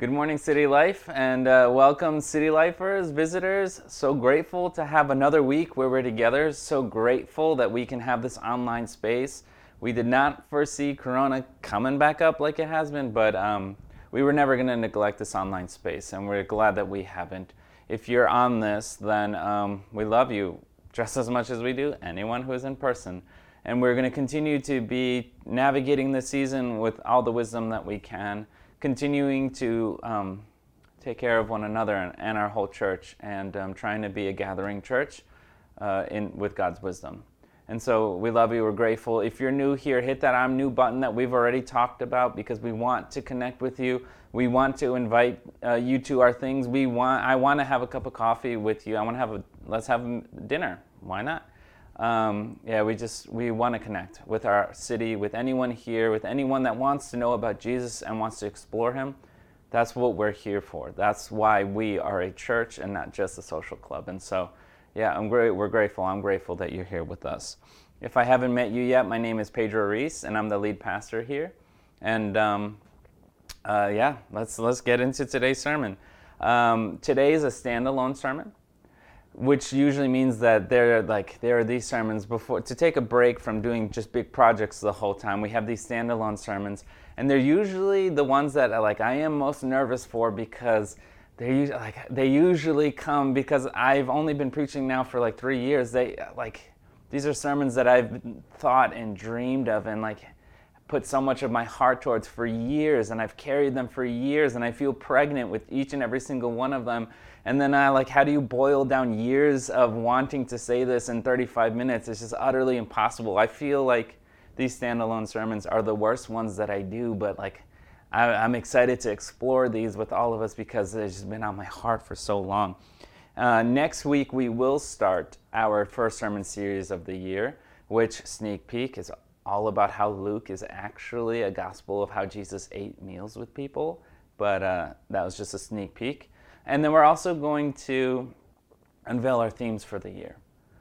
Good morning, City Life, and welcome, City Lifers, visitors. So grateful to have another week where we're together. So grateful that we can have this online space. We did not foresee Corona coming back up like it has been, but we were never going to neglect this online space, and we're glad that we haven't. If you're on this, then we love you just as much as we do anyone who is in person. And we're going to continue to be navigating this season with all the wisdom that we can, continuing to take care of one another and our whole church, and trying to be a gathering church with God's wisdom. And so we love you. We're grateful. If you're new here, hit that I'm new button that we've already talked about, because we want to connect with you. We want to invite you to our things. I want to have a cup of coffee with you. I want to let's have dinner. Why not? We want to connect with our city, with anyone here, with anyone that wants to know about Jesus and wants to explore him. That's what we're here for. That's why we are a church and not just a social club. And so we're grateful. I'm grateful that you're here with us. If I haven't met you yet, my name is Pedro Reese, and I'm the lead pastor here. And let's get into today's sermon. Today is a standalone sermon, which usually means that there are these sermons before to take a break from doing just big projects the whole time. We have these standalone sermons, and they're usually the ones that I am most nervous for, because they usually come because I've only been preaching now for 3 years. These are sermons that I've thought and dreamed of and put so much of my heart towards for years, and I've carried them for years, and I feel pregnant with each and every single one of them. And then how do you boil down years of wanting to say this in 35 minutes? It's just utterly impossible. I feel like these standalone sermons are the worst ones that I do, but I'm excited to explore these with all of us, because it's just been on my heart for so long. Next week, we will start our first sermon series of the year, which, sneak peek, is all about how Luke is actually a gospel of how Jesus ate meals with people. But that was just a sneak peek. And then we're also going to unveil our themes for the year.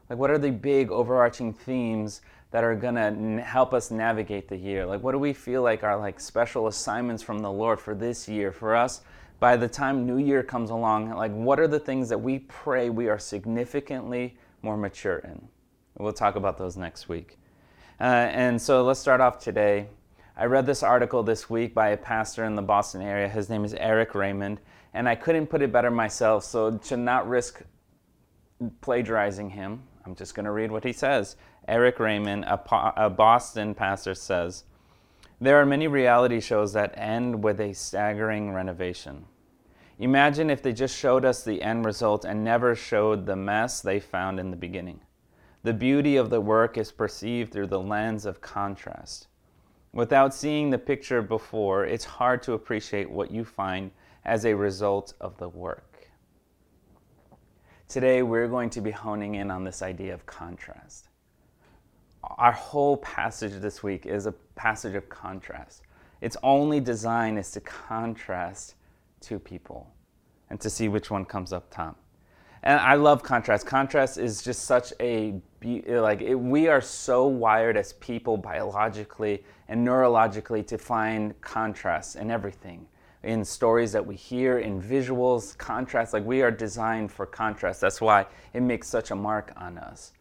What are the big overarching themes that are going to help us navigate the year? What do we feel are special assignments from the Lord for this year? For us, by the time New Year comes along, what are the things that we pray we are significantly more mature in? We'll talk about those next week. And so let's start off today. I read this article this week by a pastor in the Boston area. His name is Eric Raymond, and I couldn't put it better myself, so to not risk plagiarizing him, I'm just going to read what he says. Eric Raymond, a Boston pastor, says, "There are many reality shows that end with a staggering renovation. Imagine if they just showed us the end result and never showed the mess they found in the beginning. The beauty of the work is perceived through the lens of contrast. Without seeing the picture before, it's hard to appreciate what you find as a result of the work." Today, we're going to be honing in on this idea of contrast. Our whole passage this week is a passage of contrast. Its only design is to contrast two people and to see which one comes up top. And I love contrast. Contrast is just such we are so wired as people biologically and neurologically to find contrast in everything. In stories that we hear, in visuals, contrast, we are designed for contrast. That's why it makes such a mark on us.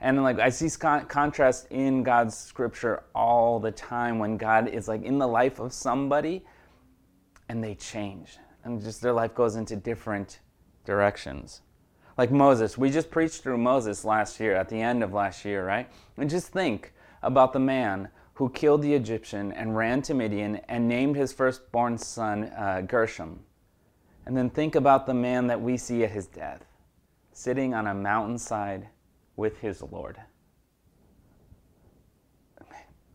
And I see contrast in God's scripture all the time, when God is in the life of somebody and they change, and just their life goes into different directions. Like Moses, we just preached through Moses last year, at the end of last year, right? And just think about the man who killed the Egyptian and ran to Midian and named his firstborn son Gershom. And then think about the man that we see at his death, sitting on a mountainside with his Lord.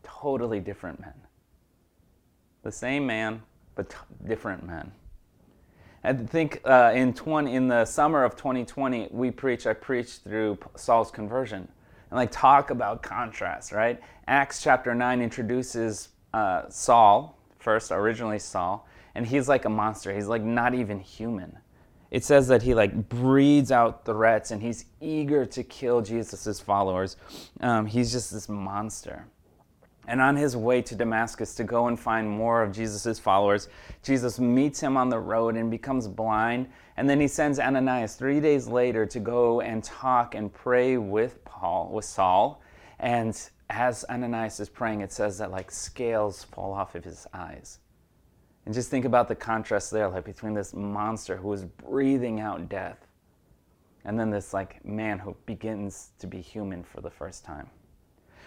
Totally different men. The same man, but different men. I think in the summer of 2020, I preached through Saul's conversion. And talk about contrast, right? Acts chapter 9 introduces Saul, originally Saul, and he's like a monster. He's not even human. It says that he breathes out threats, and he's eager to kill Jesus' followers. He's just this monster. And on his way to Damascus to go and find more of Jesus' followers, Jesus meets him on the road and becomes blind. And then he sends Ananias 3 days later to go and talk and pray with Saul. And as Ananias is praying, it says that like scales fall off of his eyes. And just think about the contrast there, like between this monster who is breathing out death and then this like man who begins to be human for the first time.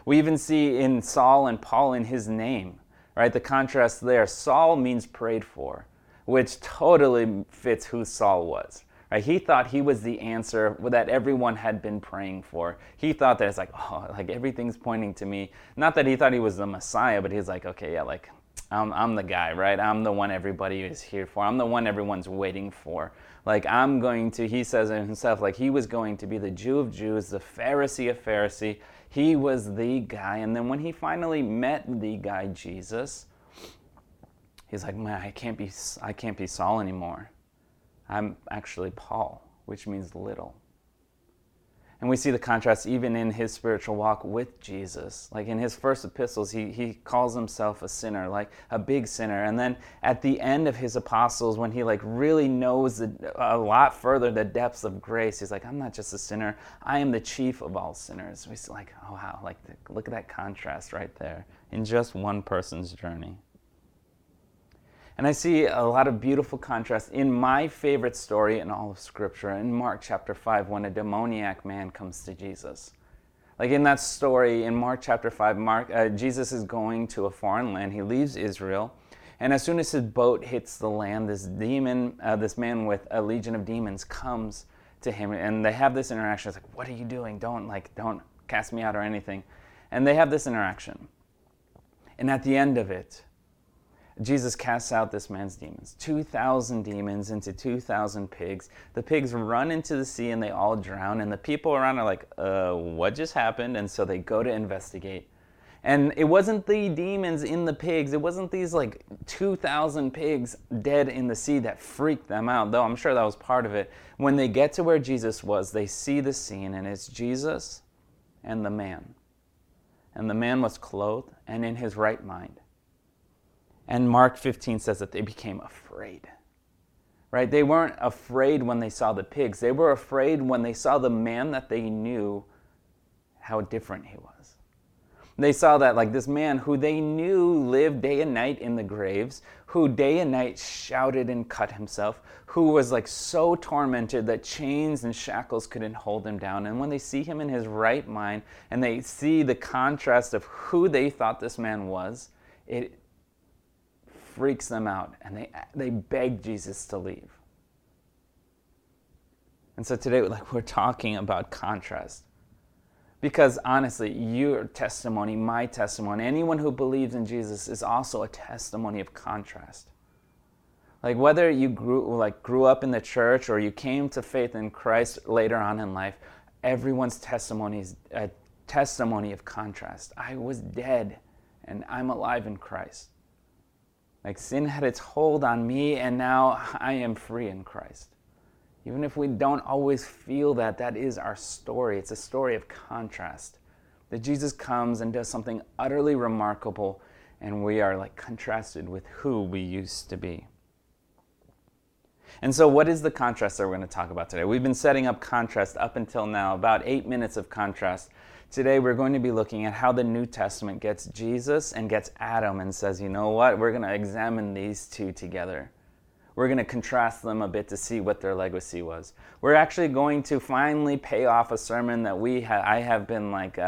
We even see in Saul and Paul in his name, right? The contrast there. Saul means prayed for, which totally fits who Saul was. Right? He thought he was the answer that everyone had been praying for. He thought that it's like, oh, like everything's pointing to me. Not that he thought he was the Messiah, but he's like, okay, yeah, like I'm the guy, right? I'm the one everybody is here for. I'm the one everyone's waiting for. Like I'm going to, he says in himself, like he was going to be the Jew of Jews, the Pharisee of Pharisees. He was the guy. And then when he finally met the guy, Jesus, he's like, man, I can't be Saul anymore. I'm actually Paul, which means little. And we see the contrast even in his spiritual walk with Jesus. Like in his first epistles, he calls himself a sinner, like a big sinner. And then at the end of his apostles, when he like really knows a lot further the depths of grace, he's like, I'm not just a sinner. I am the chief of all sinners. We're like, oh wow, like look at that contrast right there in just one person's journey. And I see a lot of beautiful contrast in my favorite story in all of Scripture, in Mark chapter 5, when a demoniac man comes to Jesus. Like in that story, in Mark chapter 5, Jesus is going to a foreign land. He leaves Israel, and as soon as his boat hits the land, this man with a legion of demons comes to him, and they have this interaction. It's like, what are you doing? Don't cast me out or anything. And they have this interaction. And at the end of it, Jesus casts out this man's demons, 2,000 demons into 2,000 pigs. The pigs run into the sea and they all drown, and the people around are like, what just happened? And so they go to investigate. And it wasn't the demons in the pigs, it wasn't these like 2,000 pigs dead in the sea that freaked them out, though I'm sure that was part of it. When they get to where Jesus was, they see the scene, and it's Jesus and the man. And the man was clothed and in his right mind. And Mark 15 says that they became afraid, right? They weren't afraid when they saw the pigs. They were afraid when they saw the man that they knew how different he was. They saw that like this man who they knew lived day and night in the graves, who day and night shouted and cut himself, who was like so tormented that chains and shackles couldn't hold him down. And when they see him in his right mind and they see the contrast of who they thought this man was, it freaks them out, and they beg Jesus to leave. And so today, like, we're talking about contrast. Because honestly, your testimony, my testimony, anyone who believes in Jesus is also a testimony of contrast. Like whether you grew up in the church or you came to faith in Christ later on in life, everyone's testimony is a testimony of contrast. I was dead and I'm alive in Christ. Like sin had its hold on me, and now I am free in Christ. Even if we don't always feel that, that is our story. It's a story of contrast. That Jesus comes and does something utterly remarkable, and we are like contrasted with who we used to be. And so what is the contrast that we're going to talk about today? We've been setting up contrast up until now, about 8 minutes of contrast. Today we're going to be looking at how the New Testament gets Jesus and gets Adam and says, you know what, we're going to examine these two together. We're going to contrast them a bit to see what their legacy was. We're actually going to finally pay off a sermon that I have been like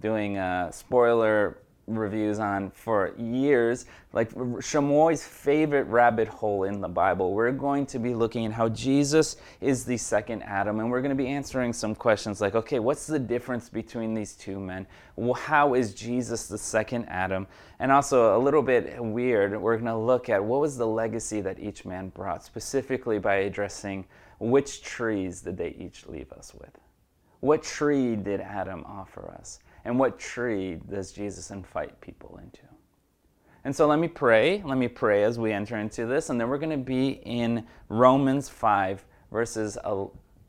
doing spoiler reviews on for years, like Shamoy's favorite rabbit hole in the Bible. We're going to be looking at how Jesus is the second Adam, and we're going to be answering some questions like, okay, what's the difference between these two men? Well, how is Jesus the second Adam? And also a little bit weird, we're going to look at what was the legacy that each man brought, specifically by addressing which trees did they each leave us with? What tree did Adam offer us? And what tree does Jesus invite people into? And so let me pray as we enter into this, and then we're going to be in Romans 5, verses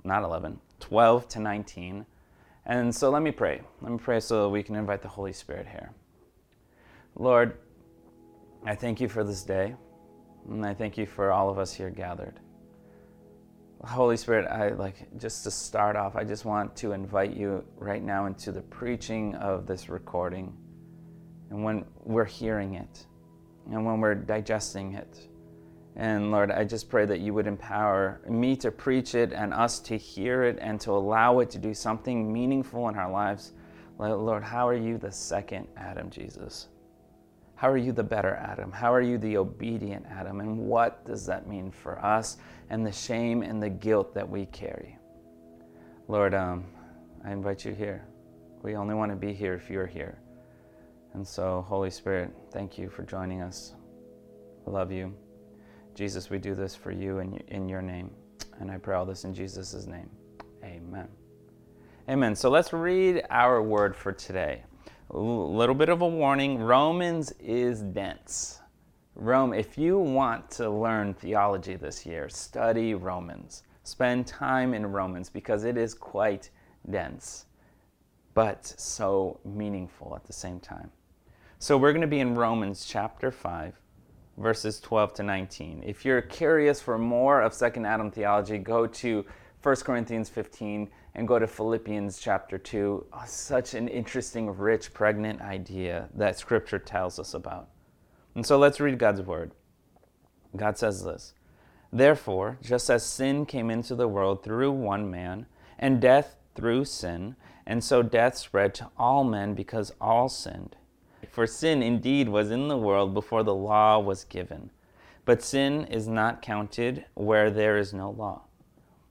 12 to 19. And so let me pray so we can invite the Holy Spirit here. Lord, I thank you for this day, and I thank you for all of us here gathered. Holy Spirit, just to start off, I just want to invite you right now into the preaching of this recording. And when we're hearing it, and when we're digesting it, and Lord, I just pray that you would empower me to preach it and us to hear it and to allow it to do something meaningful in our lives. Lord, how are you the second Adam, Jesus? How are you the better Adam? How are you the obedient Adam? And what does that mean for us and the shame and the guilt that we carry? Lord, I invite you here. We only want to be here if you're here. And so, Holy Spirit, thank you for joining us. I love you. Jesus, we do this for you and in your name. And I pray all this in Jesus' name. Amen. Amen. So let's read our word for today. A little bit of a warning. Romans is dense. If you want to learn theology this year, study Romans. Spend time in Romans because it is quite dense, but so meaningful at the same time. So we're going to be in Romans chapter 5, verses 12 to 19. If you're curious for more of Second Adam theology, go to 1 Corinthians 15 and go to Philippians chapter 2. Oh, such an interesting, rich, pregnant idea that Scripture tells us about. And so let's read God's Word. God says this, "Therefore, just as sin came into the world through one man, and death through sin, and so death spread to all men because all sinned. For sin indeed was in the world before the law was given, but sin is not counted where there is no law.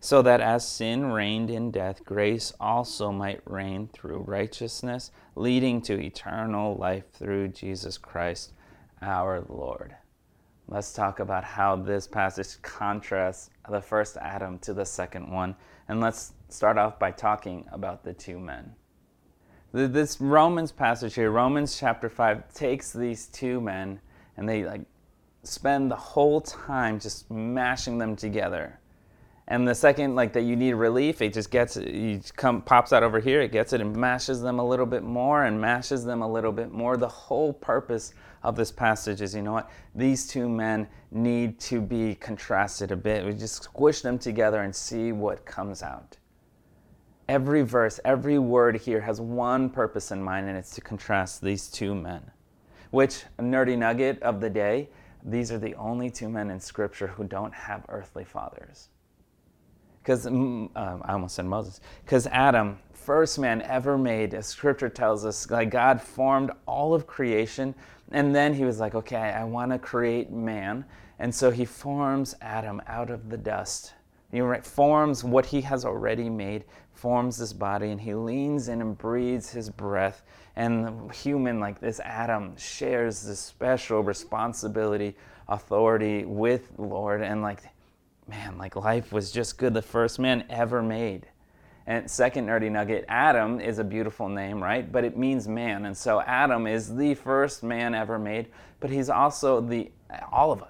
So that as sin reigned in death, grace also might reign through righteousness, leading to eternal life through Jesus Christ, our Lord." Let's talk about how this passage contrasts the first Adam to the second one. And let's start off by talking about the two men. This Romans passage here, Romans chapter 5, takes these two men and they spend the whole time just mashing them together. And the second that you need relief, it just gets it. Pops out over here, it gets it and mashes them a little bit more and mashes them a little bit more. The whole purpose of this passage is, you know what? These two men need to be contrasted a bit. We just squish them together and see what comes out. Every verse, every word here has one purpose in mind, and it's to contrast these two men. Which, a nerdy nugget of the day, these are the only two men in Scripture who don't have earthly fathers. Because I almost said Moses. Because Adam, first man ever made, as Scripture tells us, God formed all of creation, and then he was okay, I want to create man, and so he forms Adam out of the dust. He forms what he has already made, forms this body, and he leans in and breathes his breath. And the human, this Adam, shares this special responsibility, authority with Lord, and life was just good, the first man ever made. And second nerdy nugget, Adam is a beautiful name, right? But it means man. And so Adam is the first man ever made, but he's also the all of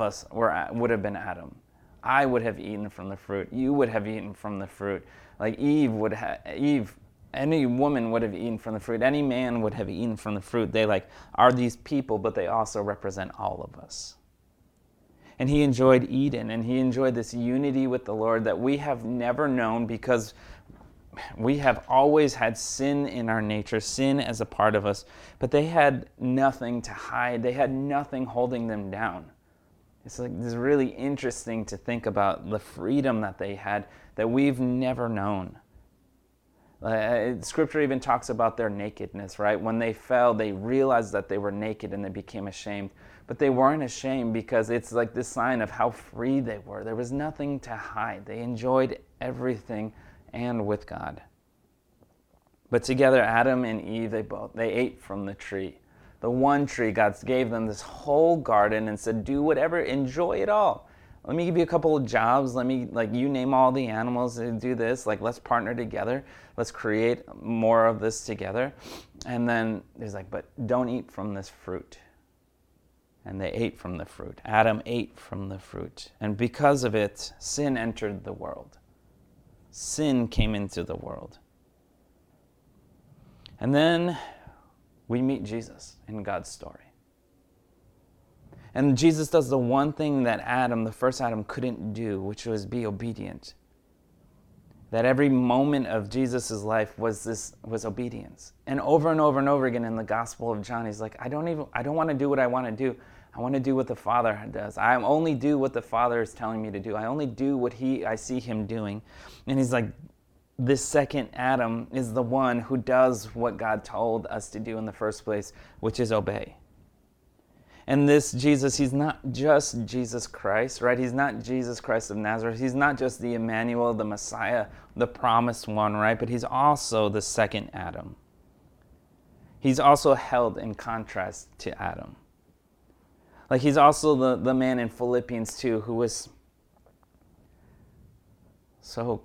us would have been Adam. I would have eaten from the fruit. You would have eaten from the fruit. Like Eve, any woman would have eaten from the fruit. Any man would have eaten from the fruit. They are these people, but they also represent all of us. And he enjoyed Eden, and he enjoyed this unity with the Lord that we have never known because we have always had sin in our nature, sin as a part of us. But they had nothing to hide. They had nothing holding them down. It's this really interesting to think about the freedom that they had that we've never known. Scripture even talks about their nakedness, right? When they fell, they realized that they were naked and they became ashamed. But they weren't ashamed because it's this sign of how free they were. There was nothing to hide. They enjoyed everything and with God. But together, Adam and Eve, they ate from the tree. The one tree, God gave them this whole garden and said, do whatever, enjoy it all. Let me give you a couple of jobs. Let me, you name all the animals and do this. Let's partner together. Let's create more of this together. And then he's but don't eat from this fruit. And they ate from the fruit. Adam ate from the fruit. And because of it, sin entered the world. Sin came into the world. And then we meet Jesus in God's story. And Jesus does the one thing that Adam, the first Adam, couldn't do, which was be obedient. That every moment of Jesus' life was obedience. And over and over again in the Gospel of John, he's I don't want to do what I want to do. I want to do what the Father does. I only do what the Father is telling me to do. I only do what I see him doing. And he's this second Adam is the one who does what God told us to do in the first place, which is obey. And this Jesus, he's not just Jesus Christ, right? He's not Jesus Christ of Nazareth. He's not just the Emmanuel, the Messiah, the promised one, right? But he's also the second Adam. He's also held in contrast to Adam. He's also the man in Philippians 2 who was so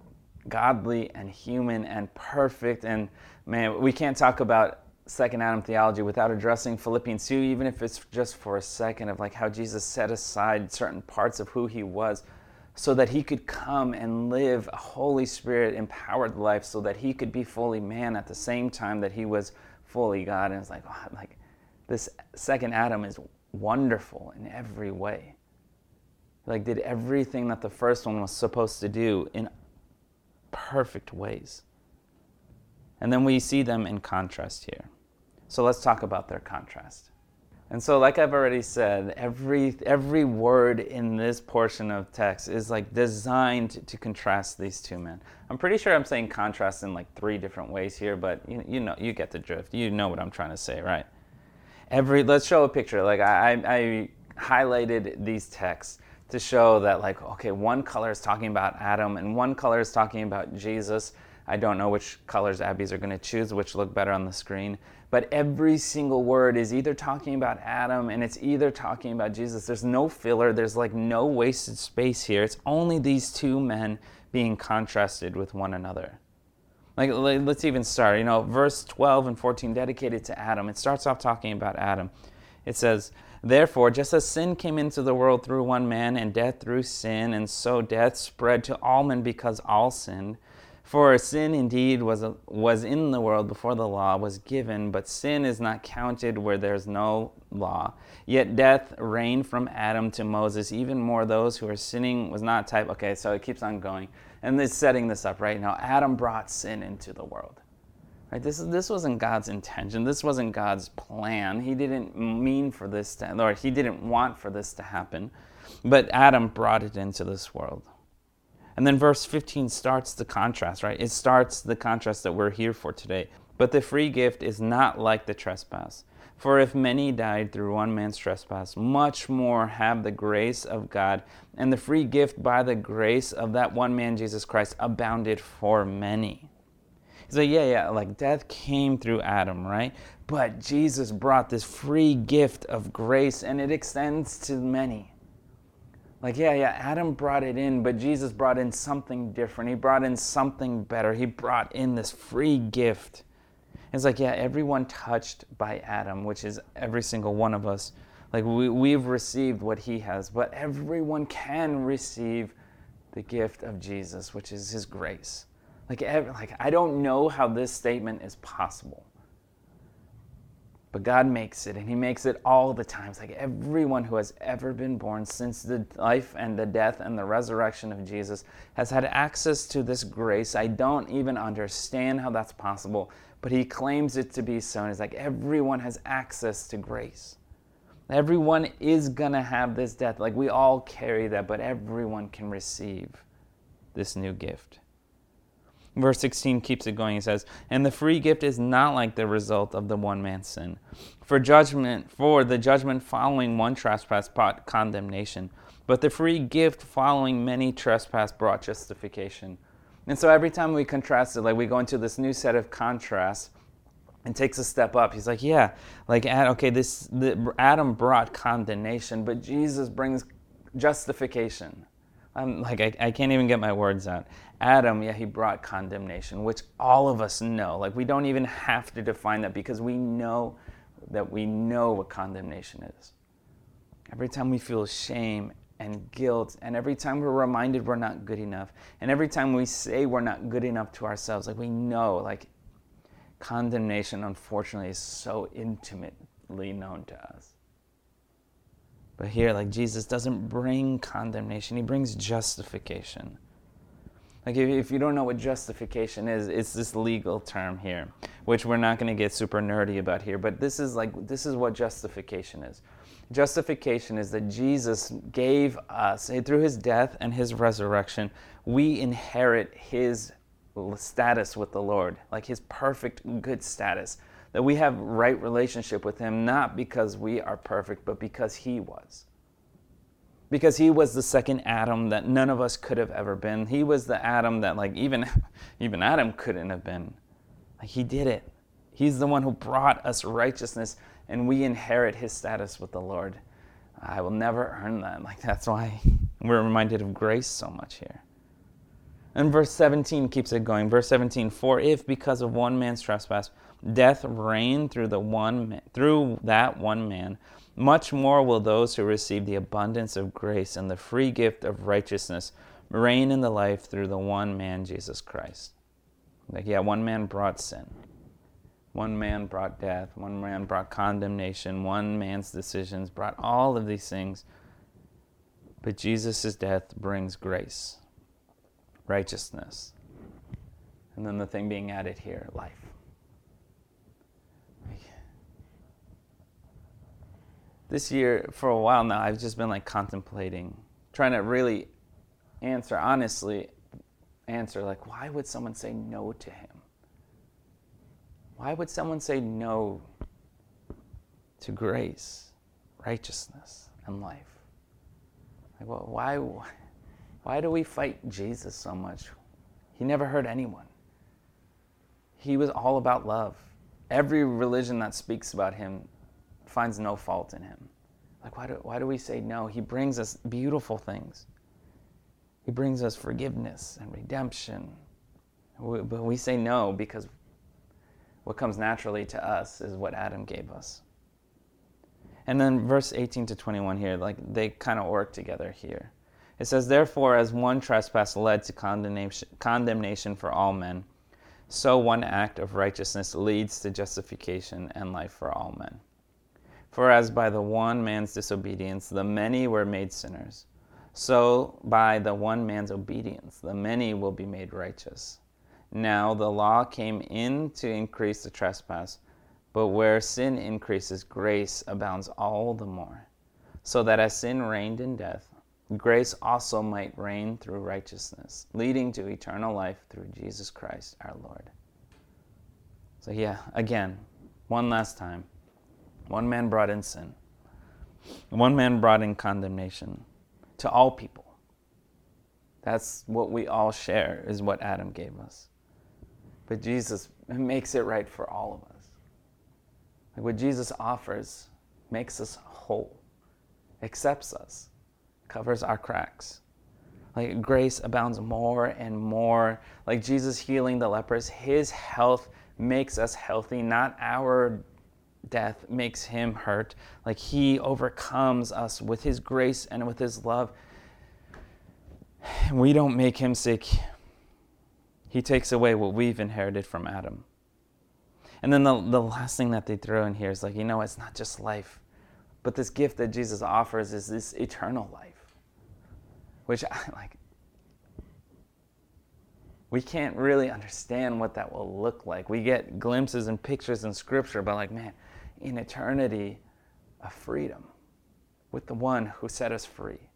godly and human and perfect. And man, we can't talk about second Adam theology without addressing Philippians 2, even if it's just for a second, of how Jesus set aside certain parts of who he was so that he could come and live a Holy Spirit empowered life, so that he could be fully man at the same time that he was fully God. And it's this second Adam is wonderful in every way. Did everything that the first one was supposed to do in perfect ways. And then we see them in contrast here. So let's talk about their contrast. And so I've already said, every word in this portion of text is designed to contrast these two men. I'm pretty sure I'm saying contrast in three different ways here, but you know, you get the drift. You know what I'm trying to say, right? Let's show a picture. I highlighted these texts to show that okay, one color is talking about Adam and one color is talking about Jesus. I don't know which colors Abby's are going to choose, which look better on the screen. But every single word is either talking about Adam and it's either talking about Jesus. There's no filler. There's no wasted space here. It's only these two men being contrasted with one another. Let's even start. Verse 12 and 14 dedicated to Adam. It starts off talking about Adam. It says, therefore, just as sin came into the world through one man and death through sin, and so death spread to all men because all sinned. For sin indeed was in the world before the law was given, but sin is not counted where there's no law. Yet death reigned from Adam to Moses, even more those who are sinning was not type. Okay, so it keeps on going. And it's setting this up right now. Adam brought sin into the world. Right? This wasn't God's intention. This wasn't God's plan. He didn't mean for this to, or he didn't want for this to happen. But Adam brought it into this world. And then verse 15 starts the contrast, right? It starts the contrast that we're here for today. But the free gift is not like the trespass. For if many died through one man's trespass, much more have the grace of God, and the free gift by the grace of that one man, Jesus Christ, abounded for many. He's death came through Adam, right? But Jesus brought this free gift of grace, and it extends to many. Adam brought it in, but Jesus brought in something different. He brought in something better. He brought in this free gift. Everyone touched by Adam, which is every single one of us, Like we've received what he has, but everyone can receive the gift of Jesus, which is his grace. Like I don't know how this statement is possible. But God makes it, and he makes it all the time. It's like everyone who has ever been born since the life and the death and the resurrection of Jesus has had access to this grace. I don't even understand how that's possible, but he claims it to be so. And it's like everyone has access to grace. Everyone is going to have this death. Like we all carry that, but everyone can receive this new gift. Verse 16 keeps it going. He says, and the free gift is not like the result of the one man's sin. For the judgment following one trespass brought condemnation, but the free gift following many trespass brought justification. And so every time we contrast it, like we go into this new set of contrasts and takes a step up. He's like, yeah, like, okay, Adam brought condemnation, but Jesus brings justification. I can't even get my words out. Adam, yeah, he brought condemnation, which all of us know. Like, we don't even have to define that because we know what condemnation is. Every time we feel shame and guilt, and every time we're reminded we're not good enough, and every time we say we're not good enough to ourselves, like, we know, like, condemnation, unfortunately, is so intimately known to us. But here, like, Jesus doesn't bring condemnation. He brings justification. Like, if you don't know what justification is, it's this legal term here, which we're not going to get super nerdy about here. But this is what justification is. Justification is that Jesus gave us, through his death and his resurrection, we inherit his status with the Lord, like his perfect good status. That we have right relationship with him, not because we are perfect, but because he was. Because he was the second Adam that none of us could have ever been. He was the Adam that, like, even Adam couldn't have been. Like, he did it. He's the one who brought us righteousness, and we inherit his status with the Lord. I will never earn that. Like, that's why we're reminded of grace so much here. And verse 17 keeps it going. Verse 17, for if because of one man's trespass, death reigned through that one man, much more will those who receive the abundance of grace and the free gift of righteousness reign in the life through the one man, Jesus Christ. Like, yeah, one man brought sin. One man brought death. One man brought condemnation. One man's decisions brought all of these things. But Jesus' death brings grace. Righteousness, and then the thing being added here, life. This year, for a while now, I've just been like contemplating, trying to really honestly answer, like, why would someone say no to him? Why would someone say no to grace, righteousness, and life? Like, well, why do we fight Jesus so much? He never hurt anyone. He was all about love. Every religion that speaks about him finds no fault in him. Like, why do we say no? He brings us beautiful things. He brings us forgiveness and redemption. But we say no because what comes naturally to us is what Adam gave us. And then verse 18 to 21 here, like, they kind of work together here. It says, therefore, as one trespass led to condemnation for all men, so one act of righteousness leads to justification and life for all men. For as by the one man's disobedience the many were made sinners, so by the one man's obedience the many will be made righteous. Now the law came in to increase the trespass, but where sin increases, grace abounds all the more, so that as sin reigned in death, grace also might reign through righteousness, leading to eternal life through Jesus Christ our Lord. So yeah, again, one last time. One man brought in sin. One man brought in condemnation to all people. That's what we all share, is what Adam gave us. But Jesus makes it right for all of us. Like, what Jesus offers makes us whole, accepts us, covers our cracks. Like, grace abounds more and more. Like Jesus healing the lepers, his health makes us healthy, not our death makes him hurt. Like, he overcomes us with his grace and with his love. We don't make him sick. He takes away what we've inherited from Adam. And then the last thing that they throw in here is like, you know, it's not just life, but this gift that Jesus offers is this eternal life, which we can't really understand what that will look like. We get glimpses and pictures in Scripture, but in eternity of freedom with the one who set us free.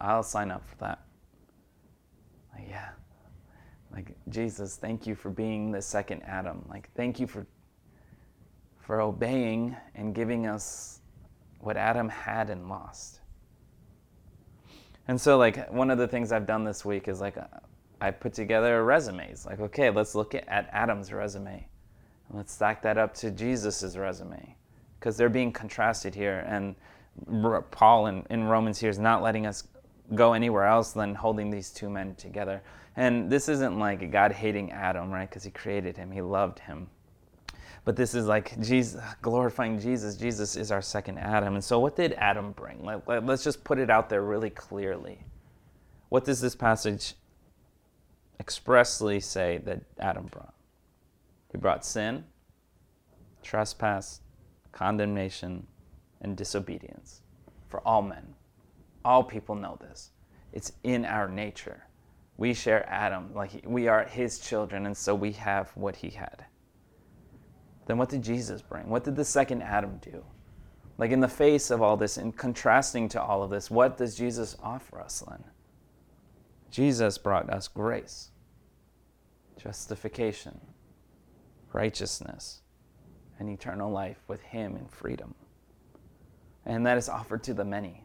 I'll sign up for that. Jesus, thank you for being the second Adam. Thank you for obeying and giving us what Adam had and lost. And so, one of the things I've done this week is, I put together resumes. Okay, let's look at Adam's resume. Let's stack that up to Jesus' resume, because they're being contrasted here. And Paul in Romans here is not letting us go anywhere else than holding these two men together. And this isn't God hating Adam, right? Because he created him, he loved him. But this is Jesus, glorifying Jesus. Jesus is our second Adam. And so what did Adam bring? Let's just put it out there really clearly. What does this passage expressly say that Adam brought? He brought sin, trespass, condemnation, and disobedience for all men. All people know this. It's in our nature. We share Adam. We are his children, and so we have what he had. Then what did Jesus bring? What did the second Adam do? In the face of all this and contrasting to all of this, what does Jesus offer us then? Jesus brought us grace, justification, righteousness, and eternal life with him in freedom. And that is offered to the many.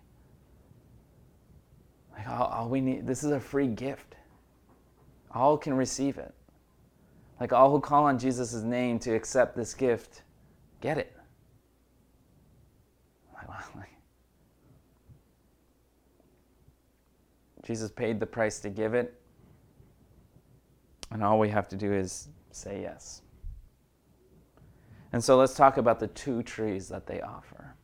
All we need, this is a free gift. All can receive it. All who call on Jesus' name to accept this gift, get it. Jesus paid the price to give it, and all we have to do is say yes. And so let's talk about the two trees that they offer.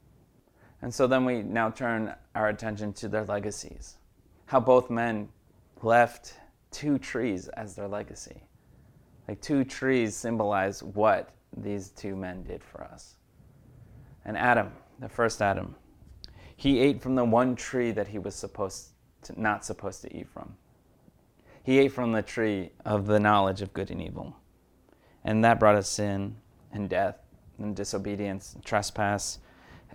And so then we now turn our attention to their legacies. How both men left two trees as their legacy. Two trees symbolize what these two men did for us. And Adam, the first Adam, he ate from the one tree that he was not supposed to eat from. He ate from the tree of the knowledge of good and evil. And that brought us sin and death and disobedience and trespass,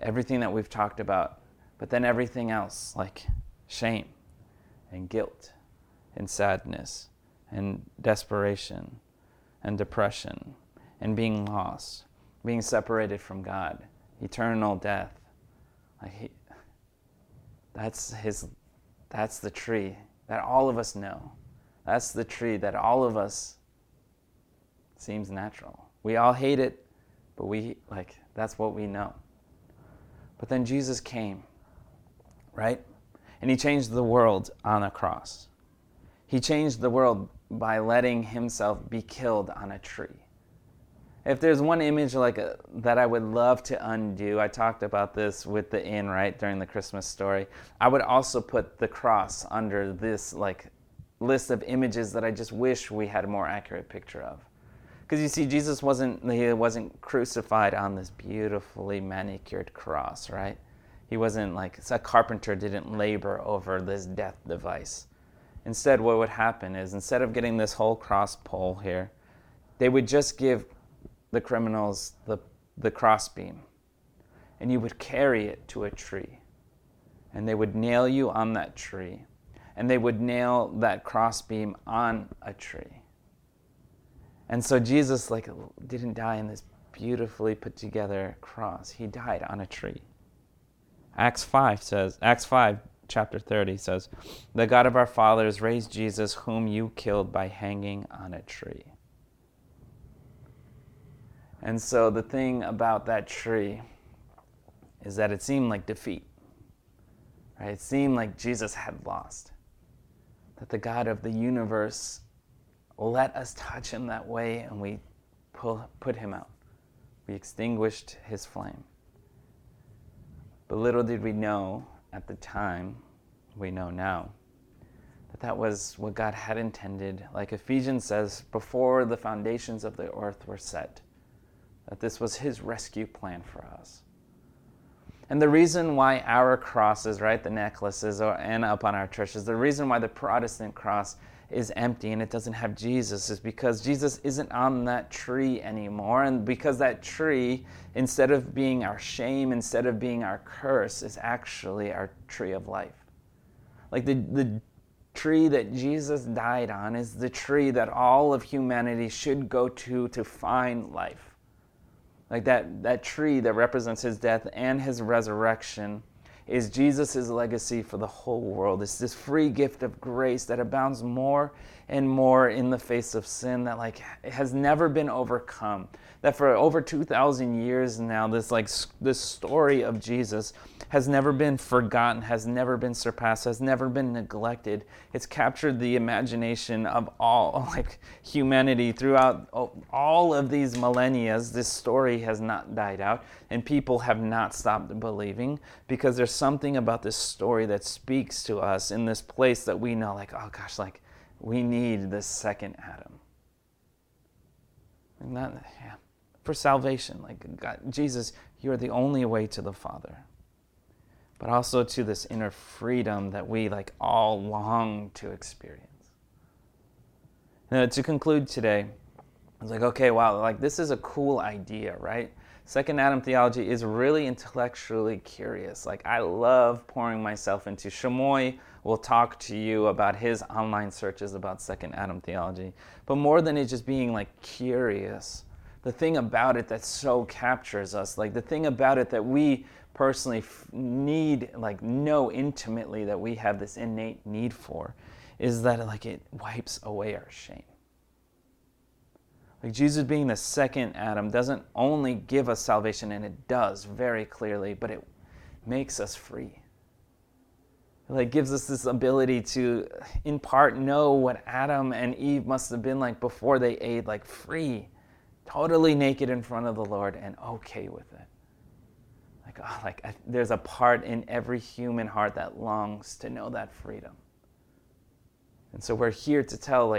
everything that we've talked about, but then everything else, shame and guilt and sadness and desperation and depression and being lost, being separated from God, eternal death. That's the tree that all of us know. That's the tree that all of us seems natural. We all hate it, but that's what we know. But then Jesus came, right? And he changed the world on a cross. He changed the world by letting himself be killed on a tree. If there's one image that I would love to undo, I talked about this with the inn, right, during the Christmas story. I would also put the cross under this list of images that I just wish we had a more accurate picture of. Because you see, Jesus wasn't crucified on this beautifully manicured cross, right? He wasn't a carpenter didn't labor over this death device. Instead, what would happen is, instead of getting this whole cross pole here, they would just give the criminals the cross beam. And you would carry it to a tree. And they would nail you on that tree. And they would nail that cross beam on a tree. And so Jesus didn't die in this beautifully put together cross. He died on a tree. Acts 5, chapter 30 says, "The God of our fathers raised Jesus, whom you killed by hanging on a tree." And so the thing about that tree is that it seemed like defeat, right? It seemed like Jesus had lost, that the God of the universe let us touch him that way, and we put him out. We extinguished his flame. But little did we know at the time, we know now, that that was what God had intended. Like Ephesians says, before the foundations of the earth were set, that this was his rescue plan for us. And the reason why our crosses, right, the necklaces and up on our churches, the reason why the Protestant cross is empty and it doesn't have Jesus is because Jesus isn't on that tree anymore, and because that tree, instead of being our shame, instead of being our curse, is actually our tree of life. Like the tree that Jesus died on is the tree that all of humanity should go to find life. Like that tree that represents his death and his resurrection is Jesus' legacy for the whole world. It's this free gift of grace that abounds more and more in the face of sin that like has never been overcome. That for over 2,000 years now, this story of Jesus has never been forgotten, has never been surpassed, has never been neglected. It's captured the imagination of all humanity throughout all of these millennia. This story has not died out, and people have not stopped believing because there's something about this story that speaks to us in this place that we know, we need this second Adam. And for salvation, God, Jesus, you're the only way to the Father, but also to this inner freedom that we all long to experience. Now, to conclude today, I was this is a cool idea, right? Second Adam theology is really intellectually curious. I love pouring myself into. Shamoy will talk to you about his online searches about Second Adam theology. But more than it just being curious, the thing about it that so captures us, the thing about it that we personally need, know intimately that we have this innate need for, is that it wipes away our shame. Jesus being the second Adam doesn't only give us salvation, and it does very clearly, but it makes us free. It gives us this ability to, in part, know what Adam and Eve must have been like before they ate, free, totally naked in front of the Lord and okay with it. There's a part in every human heart that longs to know that freedom. And so we're here to tell,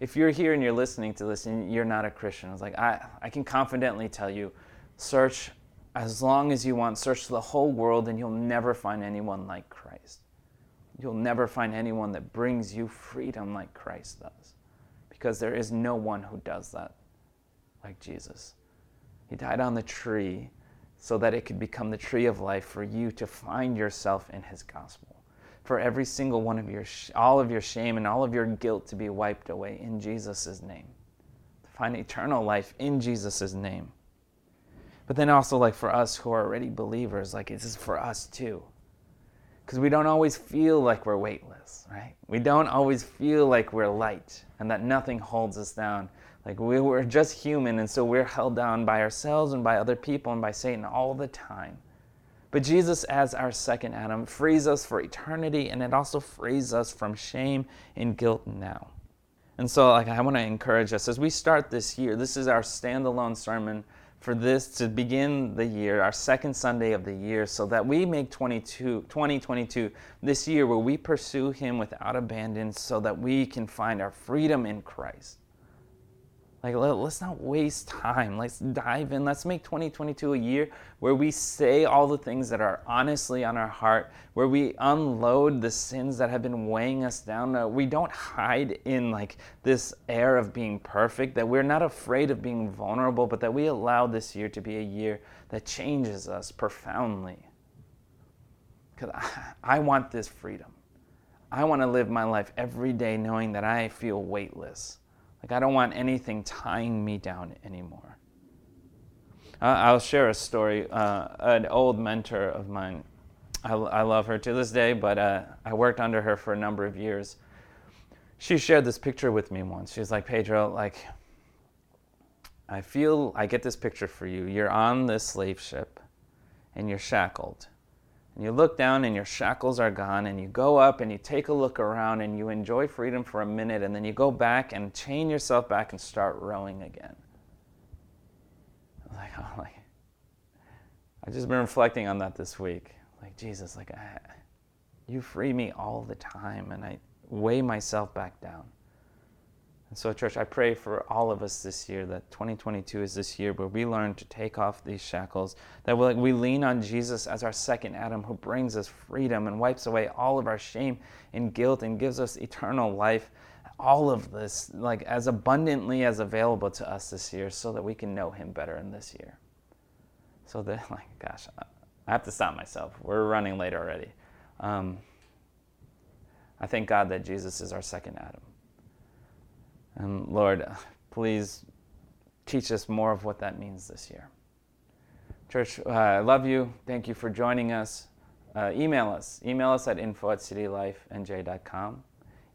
if you're here and you're listening to this and you're not a Christian, I can confidently tell you, search as long as you want, search the whole world, and you'll never find anyone like Christ. You'll never find anyone that brings you freedom like Christ does, because there is no one who does that like Jesus. He died on the tree so that it could become the tree of life for you to find yourself in his gospel. For every single one of all of your shame and all of your guilt to be wiped away in Jesus' name. To find eternal life in Jesus' name. But then also for us who are already believers, this is for us too. Because we don't always feel like we're weightless, right? We don't always feel like we're light and that nothing holds us down. We're just human, and so we're held down by ourselves and by other people and by Satan all the time. But Jesus, as our second Adam, frees us for eternity, and it also frees us from shame and guilt now. And so I want to encourage us as we start this year. This is our standalone sermon for this to begin the year, our second Sunday of the year, so that we make 2022 this year where we pursue him without abandon so that we can find our freedom in Christ. Let's not waste time. Let's dive in. Let's make 2022 a year where we say all the things that are honestly on our heart, where we unload the sins that have been weighing us down. We don't hide in this air of being perfect, that we're not afraid of being vulnerable, but that we allow this year to be a year that changes us profoundly. Because I want this freedom. I want to live my life every day knowing that I feel weightless. I don't want anything tying me down anymore. I'll share a story. An old mentor of mine, I love her to this day, but I worked under her for a number of years. She shared this picture with me once. She's like, Pedro, I get this picture for you. You're on this slave ship, and you're shackled. And you look down and your shackles are gone, and you go up and you take a look around and you enjoy freedom for a minute, and then you go back and chain yourself back and start rowing again. Like, I've just been reflecting on that this week. Like, Jesus, like, you free me all the time, and I weigh myself back down. And so, church, I pray for all of us this year that 2022 is this year where we learn to take off these shackles, that we lean on Jesus as our second Adam who brings us freedom and wipes away all of our shame and guilt and gives us eternal life. All of this, like, as abundantly as available to us this year so that we can know him better in this year. So that, like, gosh, I have to stop myself. We're running late already. I thank God that Jesus is our second Adam. And Lord, please teach us more of what that means this year. Church, I love you. Thank you for joining us. Email us. Email us at info@citylifenj.com.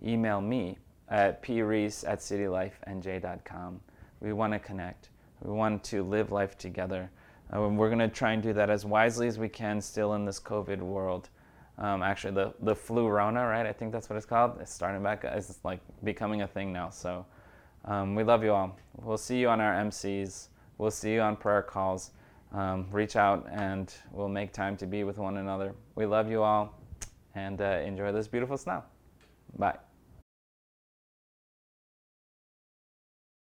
Email me at preece@citylifenj.com. We want to connect. We want to live life together. And we're going to try and do that as wisely as we can still in this COVID world. Actually, the flu-rona, right? I think that's what it's called. It's starting back. It's like becoming a thing now. So we love you all. We'll see you on our MCs. We'll see you on prayer calls. Reach out and we'll make time to be with one another. We love you all and enjoy this beautiful snow. Bye.